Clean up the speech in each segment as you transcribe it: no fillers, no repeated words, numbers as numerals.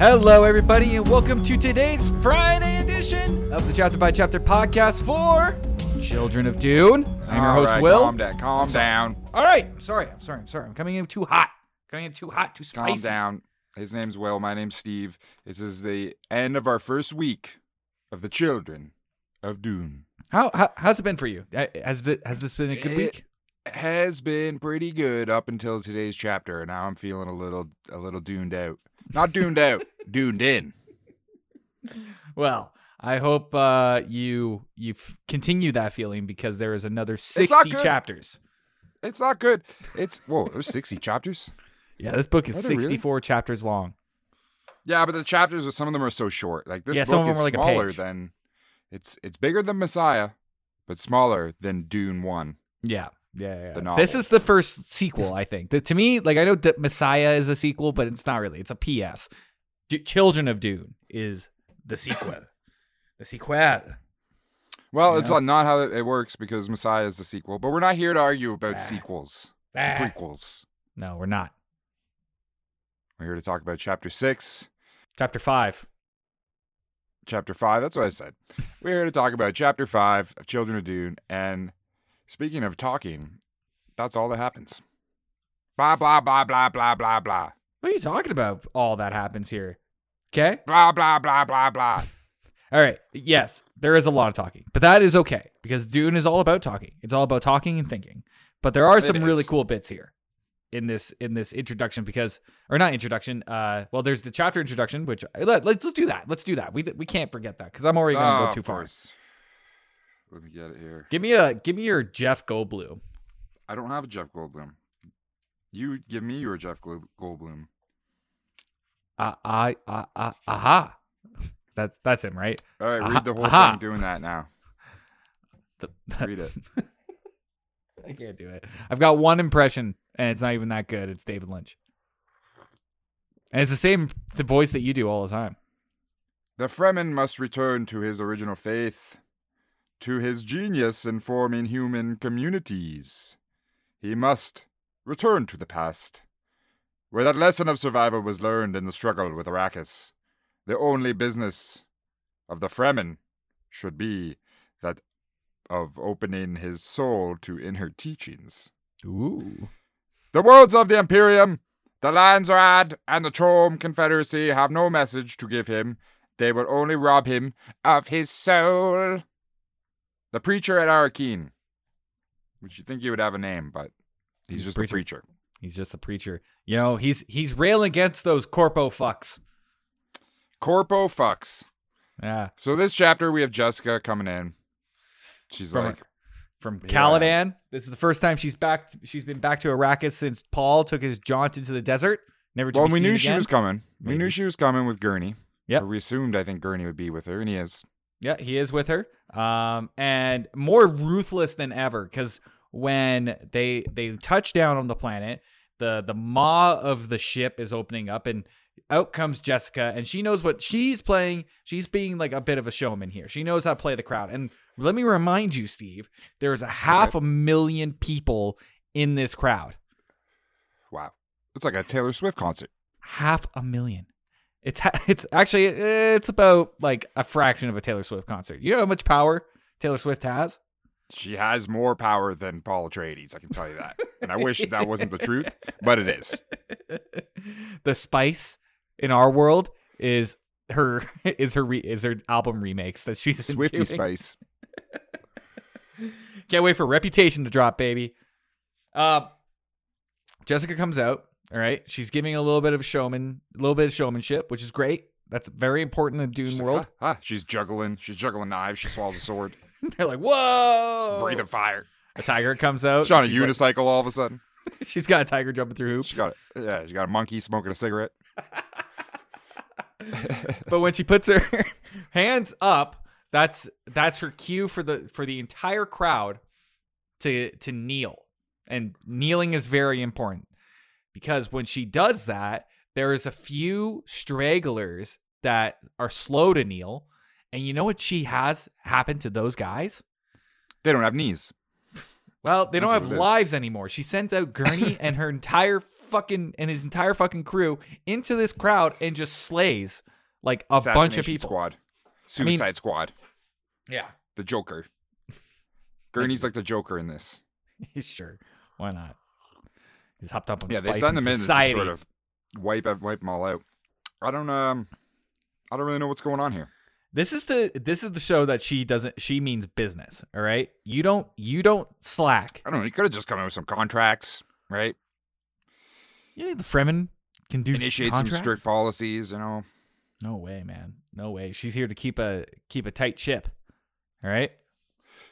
Hello everybody and welcome to today's Friday edition of the Chapter by Chapter podcast for Children of Dune. I'm your host, Will. Calm down. All right. I'm sorry. I'm coming in too hot. Too spicy. Calm down. His name's Will. My name's Steve. This is the end of our first week of the Children of Dune. How's it been for you? Has this been a good week? It has been pretty good up until today's chapter. Now I'm feeling a little duned out. Not duned out, duned in. Well, I hope you continue that feeling because there is another 60 chapters. It's not good. There's 60 chapters? Yeah, this book is 64 chapters long. Yeah, but the chapters, some of them are so short. Like this book is smaller than it's bigger than Messiah, but smaller than Dune 1. Yeah. This is the first sequel, I think. To me, I know that Messiah is a sequel, but it's not really. It's a PS. Children of Dune is the sequel. Well, you know? Not how it works because Messiah is the sequel, but we're not here to argue about sequels and prequels. No, we're not. We're here to talk about Chapter 6. Chapter 5. Chapter 5, that's what I said. We're here to talk about Chapter 5 of Children of Dune, and speaking of talking, that's all that happens. Blah, blah, blah, blah, blah, blah, blah. What are you talking about? All that happens here. Okay? Blah, blah, blah, blah, blah. All right. Yes, there is a lot of talking, but that is okay because Dune is all about talking. It's all about talking and thinking, but there are some really cool bits here in this introduction there's the chapter introduction, which let's do that. Let's do that. We can't forget that because I'm already going to go too far. Let me get it here. Give me your Jeff Goldblum. I don't have a Jeff Goldblum. You give me your Jeff Goldblum. Aha. That's him, right? All right, read the whole thing doing that now. Read it. I can't do it. I've got one impression, and it's not even that good. It's David Lynch. And it's the voice that you do all the time. The Fremen must return to his original faith. To his genius in forming human communities, he must return to the past, where that lesson of survival was learned in the struggle with Arrakis. The only business of the Fremen should be that of opening his soul to inner teachings. Ooh. The worlds of the Imperium, the Landsraad, and the Trome Confederacy have no message to give him. They will only rob him of his soul. The preacher at Arakeen, which you think he would have a name, but he's just a preacher. He's just a preacher. You know, he's railing against those corpo fucks. Corpo fucks. Yeah. So this chapter, we have Jessica coming in. She's from Caladan. This is the first time she's back. She's been back to Arrakis since Paul took his jaunt into the desert. Never. Well, we knew she was coming. We knew she was coming with Gurney. Yeah. We assumed Gurney would be with her, and he is. Yeah, he is with her. And more ruthless than ever, because when they touch down on the planet, the maw of the ship is opening up, and out comes Jessica, and she knows what she's playing. She's being a bit of a showman here. She knows how to play the crowd. And let me remind you, Steve, there is 500,000 people in this crowd. Wow. It's like a Taylor Swift concert. 500,000. It's about a fraction of a Taylor Swift concert. You know how much power Taylor Swift has? She has more power than Paul Atreides, I can tell you that. And I wish that wasn't the truth, but it is. The spice in our world is her album remakes that she's Swifty doing. Spice. Can't wait for Reputation to drop, baby. Jessica comes out. All right, she's giving a little bit of showmanship, which is great. That's very important in the Dune world. She's juggling knives. She swallows a sword. They're like, whoa! She's breathing fire. A tiger comes out. She's on a unicycle all of a sudden. She's got a tiger jumping through hoops. She got a monkey smoking a cigarette. But when she puts her hands up, that's her cue for the entire crowd to kneel, and kneeling is very important. Because when she does that, there is a few stragglers that are slow to kneel. And you know what she has happened to those guys? They don't have knees. Well, they don't have lives anymore. She sends out Gurney and her entire fucking and his entire fucking crew into this crowd and just slays like a bunch of people. Suicide Squad. Yeah. The Joker. Gurney's like the Joker in this. Sure. Why not? He's hopped up on spice. Yeah, they send them in to sort of wipe them all out. I don't really know what's going on here. This is the show that she means business, all right? You don't slack. I don't know, you could have just come in with some contracts, right? Yeah, the Fremen can do initiate contracts. Some strict policies, you know. No way, man. No way. She's here to keep a tight ship. All right?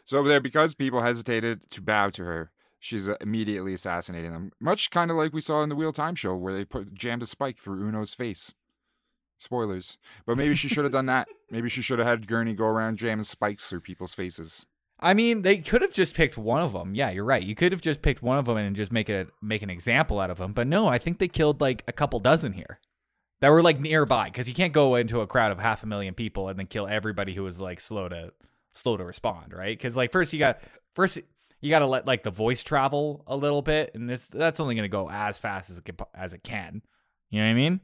So there, because people hesitated to bow to her, she's immediately assassinating them. Much kind of like we saw in the Wheel of Time show where they jammed a spike through Uno's face. Spoilers. But maybe she should have done that. Maybe she should have had Gurney go around jamming spikes through people's faces. I mean, they could have just picked one of them. Yeah, you're right. You could have just picked one of them and just make an example out of them. But no, I think they killed like a couple dozen here that were like nearby, because you can't go into a crowd of 500,000 people and then kill everybody who was like slow to respond, right? Because like first you got to let like the voice travel a little bit, and that's only going to go as fast as it can. You know what I mean?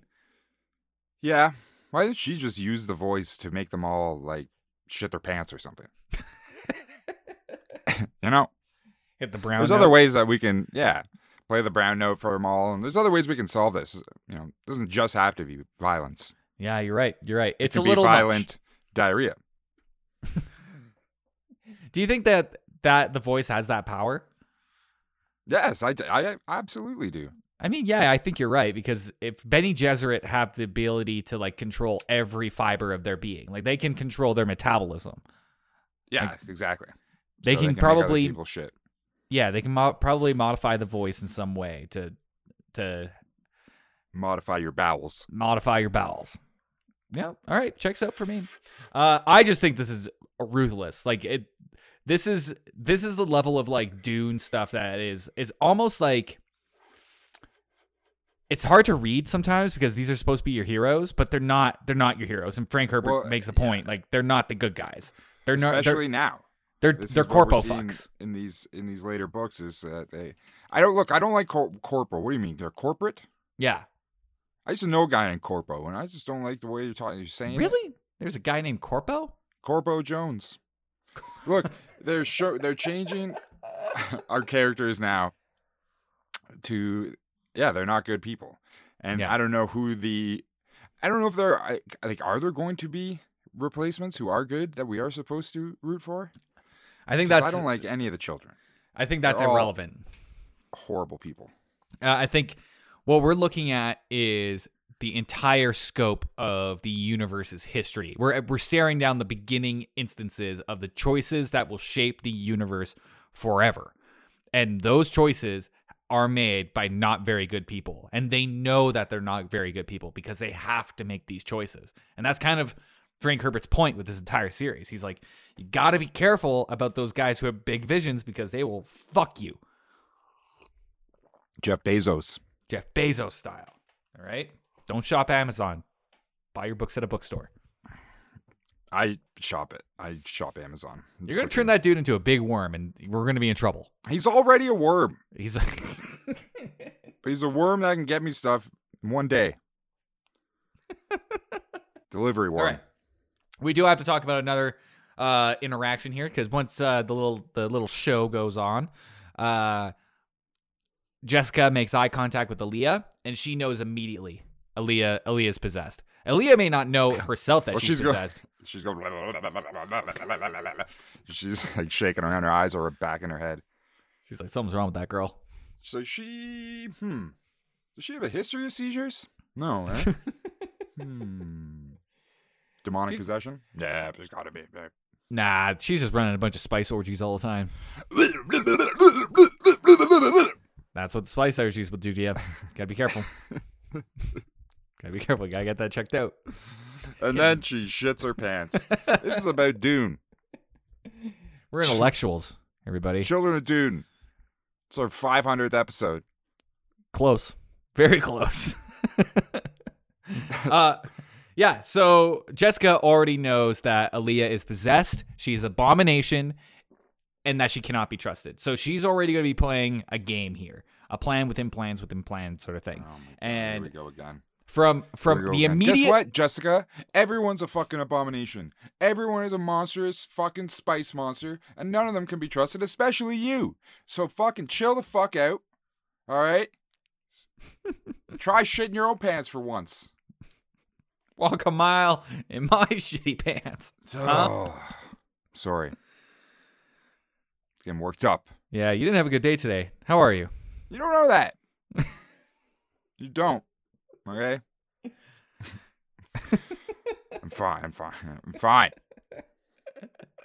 Yeah. Why didn't she just use the voice to make them all, like, shit their pants or something? You know? Hit the brown note. There's other ways that we can, play the brown note for them all. And there's other ways we can solve this. You know, it doesn't just have to be violence. Yeah, you're right. It's a little violent diarrhea. Do you think that the voice has that power? Yes, I absolutely do. I mean, yeah, I think you're right, because if Bene Gesserit have the ability to like control every fiber of their being, like they can control their metabolism. Yeah, like, exactly. They can probably make other people shit. Yeah, they can probably modify the voice in some way to modify your bowels. Yeah. All right, checks out for me. I just think this is ruthless. Like it. This is the level of like Dune stuff that is almost like. It's hard to read sometimes because these are supposed to be your heroes, but they're not your heroes. And Frank Herbert makes a point, like they're not the good guys. They're not, especially now. They're corpo fucks. In these later books is that they. I don't like corpo. What do you mean? They're corporate? Yeah. I used to know a guy named Corpo, and I just don't like the way you're talking. You're saying really? It. There's a guy named Corpo? Corpo Jones. Look, they're changing our characters now to. Yeah, they're not good people. And yeah. I don't know if there are, like, are there going to be replacements who are good that we are supposed to root for? I think I don't like any of the children. I think that's irrelevant. Horrible people. I think what we're looking at is the entire scope of the universe's history. We're staring down the beginning instances of the choices that will shape the universe forever. And those choices are made by not very good people, and they know that they're not very good people because they have to make these choices. And that's kind of Frank Herbert's point with this entire series. He's like, you got to be careful about those guys who have big visions because they will fuck you. Jeff Bezos style. All right. Don't shop Amazon. Buy your books at a bookstore. I shop Amazon. It's You're going to turn that dude into a big worm, and we're going to be in trouble. He's already a worm. But he's a worm that can get me stuff in one day. Delivery worm. Right. We do have to talk about another interaction here, because once the little show goes on, Jessica makes eye contact with Aaliyah, and she knows immediately Aaliyah's possessed. Aaliyah may not know herself that she's possessed. She's going. She's like shaking around. Her eyes are back in her head. She's like, something's wrong with that girl. She's like, does she have a history of seizures? No. Eh? Demonic possession? Yeah, there's got to be. Right? Nah, she's just running a bunch of spice orgies all the time. That's what the spice orgies will do to you. Gotta be careful. Gotta be careful. Gotta get that checked out. And then she shits her pants. This is about Dune. We're intellectuals, everybody. Children of Dune. It's our 500th episode. Close. Very close. Yeah, so Jessica already knows that Aaliyah is possessed. She's an abomination and that she cannot be trusted. So she's already going to be playing a game here. a plan within plans within plans sort of thing. Oh my God, and here we go again. From the immediate... Guess what, Jessica? Everyone's a fucking abomination. Everyone is a monstrous fucking spice monster, and none of them can be trusted, especially you. So fucking chill the fuck out, all right? Try shit in your own pants for once. Walk a mile in my shitty pants. Oh, sorry. Getting worked up. Yeah, you didn't have a good day today. How are you? You don't know that. You don't. Okay. I'm fine.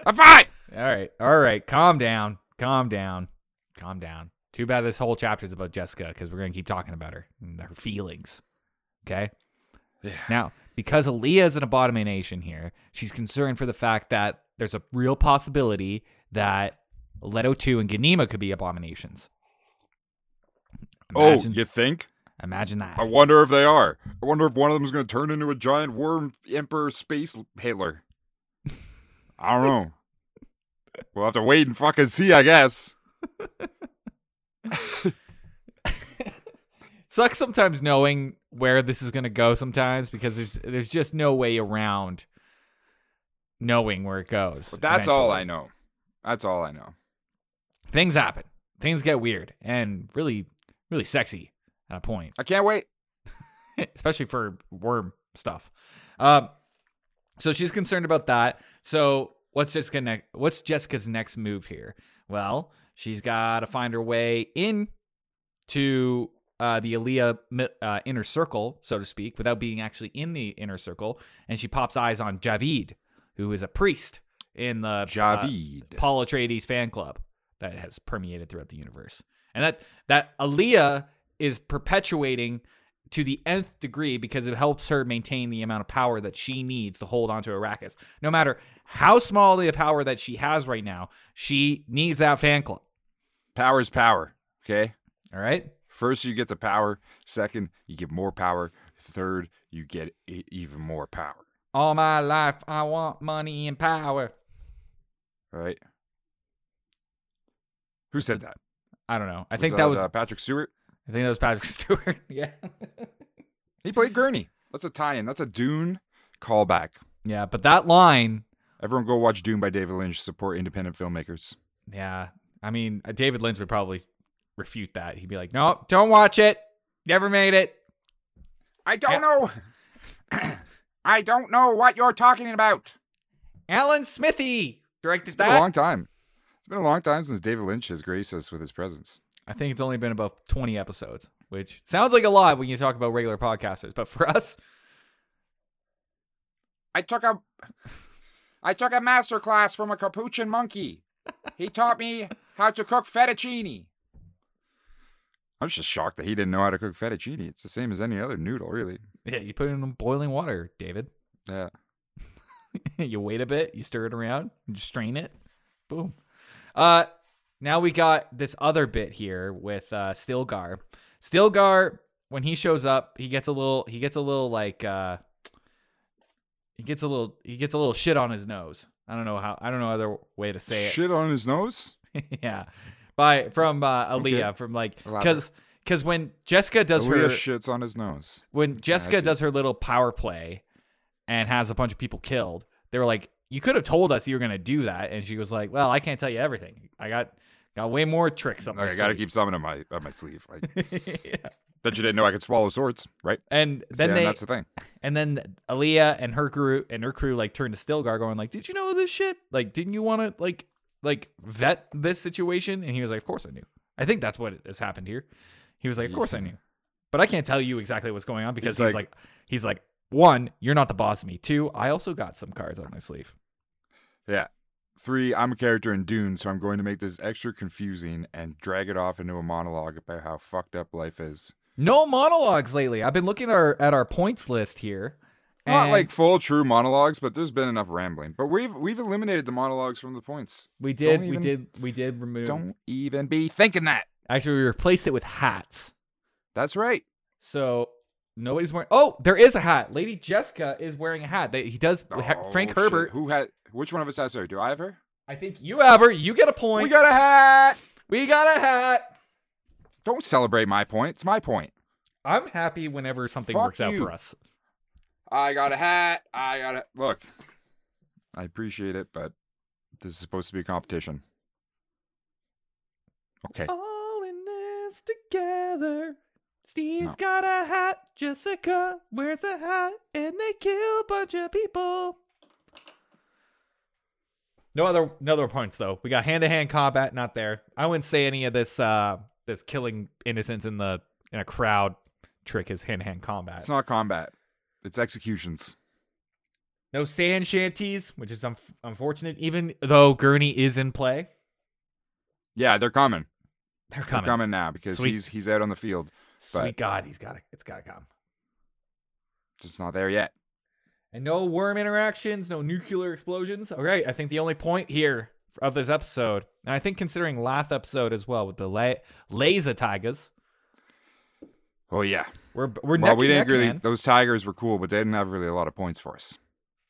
All right. Calm down. Too bad this whole chapter is about Jessica, because we're going to keep talking about her and her feelings. Okay? Yeah. Now, because Aaliyah is an abomination here, she's concerned for the fact that there's a real possibility that Leto 2 and Ghanima could be abominations. You think? Imagine that. I wonder if they are. I wonder if one of them is going to turn into a giant worm emperor space Hitler. I don't know. We'll have to wait and fucking see, I guess. Sucks sometimes knowing where this is going to go sometimes, because there's just no way around knowing where it goes. But that's eventually. All I know. That's all I know. Things happen. Things get weird and really, really sexy. At a point. I can't wait. Especially for worm stuff. So she's concerned about that. So what's Jessica's next move here? Well, she's got to find her way in to the Aaliyah inner circle, so to speak, without being actually in the inner circle. And she pops eyes on Javid, who is a priest in the Paul Atreides fan club that has permeated throughout the universe. And that Aaliyah is perpetuating to the nth degree, because it helps her maintain the amount of power that she needs to hold on to Arrakis. No matter how small the power that she has right now, she needs that fan club. Power is power, okay? All right? First, you get the power. Second, you get more power. Third, you get even more power. All my life, I want money and power. All right? Who said that? I don't know. I think that was Patrick Stewart? I think that was Patrick Stewart, yeah. He played Gurney. That's a tie-in. That's a Dune callback. Yeah, but that line... Everyone go watch Dune by David Lynch. Support independent filmmakers. Yeah. I mean, David Lynch would probably refute that. He'd be like, no, don't watch it. Never made it. I don't know. I don't know what you're talking about. Alan Smithy directed that. It's been a long time. It's been a long time since David Lynch has graced us with his presence. I think it's only been about 20 episodes, which sounds like a lot when you talk about regular podcasters, but for us, I took a master class from a capuchin monkey. He taught me how to cook fettuccine. I was just shocked that he didn't know how to cook fettuccine. It's the same as any other noodle, really. Yeah, you put it in boiling water, David. Yeah. You wait a bit, you stir it around, you strain it. Boom. Now we got this other bit here with Stilgar. Stilgar, when he shows up, he gets a little shit on his nose. I don't know other way to say it. Shit on his nose? Yeah. From Aaliyah, okay. From like, cuz when Jessica does Aaliyah shits on his nose. When Jessica does her little power play and has a bunch of people killed, they were like, you could have told us you were going to do that. And she was like, well, I can't tell you everything. I got way more tricks up my sleeve. I got to keep something on my sleeve. Like, yeah. That you didn't know I could swallow swords, right? And then that's the thing. And then Aaliyah and her crew like turned to Stilgar going like, did you know this shit? Like, didn't you want to like vet this situation? And he was like, of course I knew. I think that's what has happened here. He was like, of course I knew. But I can't tell you exactly what's going on, because he's like, one, you're not the boss of me. Two, I also got some cards on my sleeve. Yeah. Three, I'm a character in Dune, so I'm going to make this extra confusing and drag it off into a monologue about how fucked up life is. No monologues lately. I've been looking at our points list here. Not like full true monologues, but there's been enough rambling. But we've eliminated the monologues from the points. We did remove. Don't even be thinking that. Actually, we replaced it with hats. That's right. So nobody's wearing... Oh, there is a hat. Lady Jessica is wearing a hat. He does... Oh, Frank Herbert... Which one of us has her? Do I have her? I think you have her. You get a point. We got a hat! Don't celebrate my point. It's my point. I'm happy whenever something works out for us. I got a hat. I got a... Look, I appreciate it, but this is supposed to be a competition. Okay. All in this together. Steve's got a hat. Jessica wears a hat. And they kill a bunch of people. No other points, though. We got hand-to-hand combat. Not there. I wouldn't say any of this this killing innocents in a crowd trick is hand-to-hand combat. It's not combat. It's executions. No sand shanties, which is unfortunate, even though Gurney is in play. Yeah, they're coming. They're coming now because he's out on the field. But sweet God, it's got to come. Just not there yet. And no worm interactions, no nuclear explosions. All right, I think the only point here of this episode, and I think considering last episode as well with the Laser Tigers. Oh yeah, we're well. We didn't really. Man. Those Tigers were cool, but they didn't have really a lot of points for us.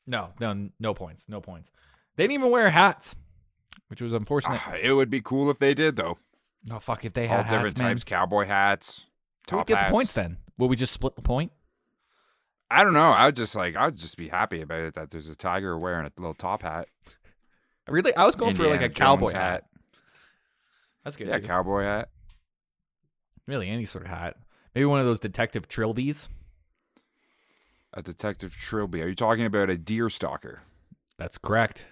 No points. They didn't even wear hats, which was unfortunate. It would be cool if they did, though. No, fuck if they had all hats, different types, cowboy hats, top hats. We'll get the points then. Will we just split the point? I don't know. I'd just be happy about it that there's a tiger wearing a little top hat. Really, I was going for like a cowboy hat. That's good. Yeah, cowboy hat. Really, any sort of hat. Maybe one of those detective trilbies. A detective trilby. Are you talking about a deer stalker? That's correct.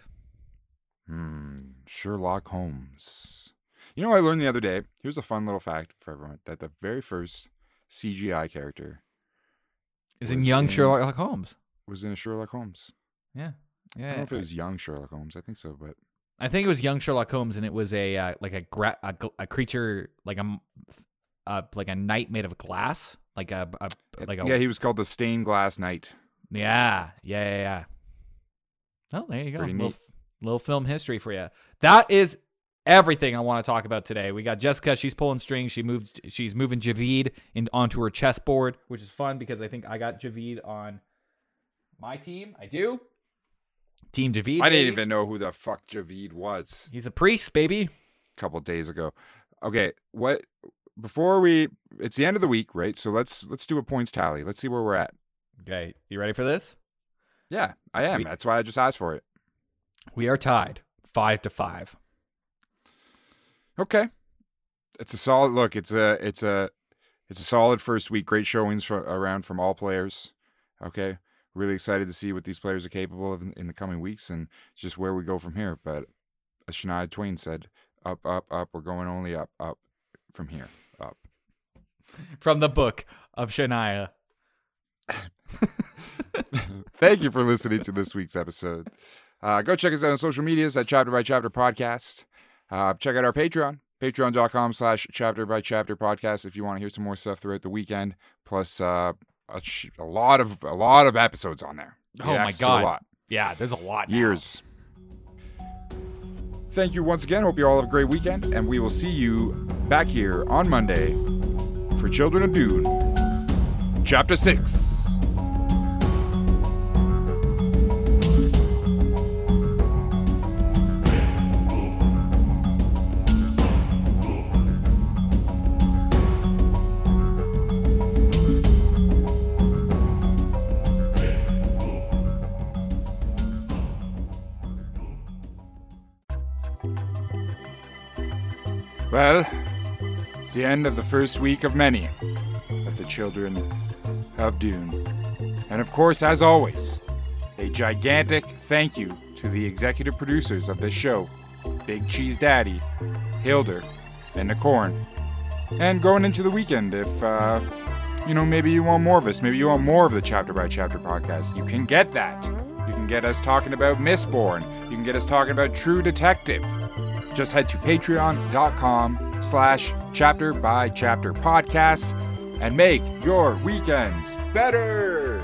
Sherlock Holmes. You know what I learned the other day? Here's a fun little fact for everyone: that the very first CGI character. Sherlock Holmes. Was in a Sherlock Holmes. Yeah. I don't know if it was young Sherlock Holmes. I think so, but I think it was young Sherlock Holmes, and it was a creature like a knight made of glass, He was called the Stained Glass Knight. Yeah. Oh, there you go. Little film history for you. That is everything I want to talk about today. We got Jessica. She's pulling strings. She's moving Javid onto her chessboard, which is fun because I think I got Javid on my team. I do. Team Javid. I didn't even know who the fuck Javid was. He's a priest, baby. A couple days ago. Okay, what? Before it's the end of the week, right? So let's do a points tally. Let's see where we're at. Okay, you ready for this? Yeah, I am. That's why I just asked for it. We are tied 5-5. Okay, it's a solid look. It's a solid first week. Great showings from all players. Okay, really excited to see what these players are capable of in the coming weeks and just where we go from here. But as Shania Twain said, "Up, up, up. We're going only up, up from here." Up from the book of Shania. Thank you for listening to this week's episode. Go check us out on social medias at Chapter by Chapter Podcast. Check out our Patreon, patreon.com/chapterbychapterpodcast, if you want to hear some more stuff throughout the weekend, plus a lot of episodes on there. Oh my God, a lot. Yeah, there's a lot now. Years. Thank you once again. Hope you all have a great weekend, and we will see you back here on Monday for Children of Dune, Chapter 6. Well, it's the end of the first week of many of the Children of Dune. And of course, as always, a gigantic thank you to the executive producers of this show, Big Cheese Daddy, Hilder, and Nicorn. And going into the weekend, if, maybe you want more of us, maybe you want more of the Chapter by Chapter podcast, you can get that. You can get us talking about Mistborn. You can get us talking about True Detective. Just head to patreon.com/chapterbychapterpodcast and make your weekends better.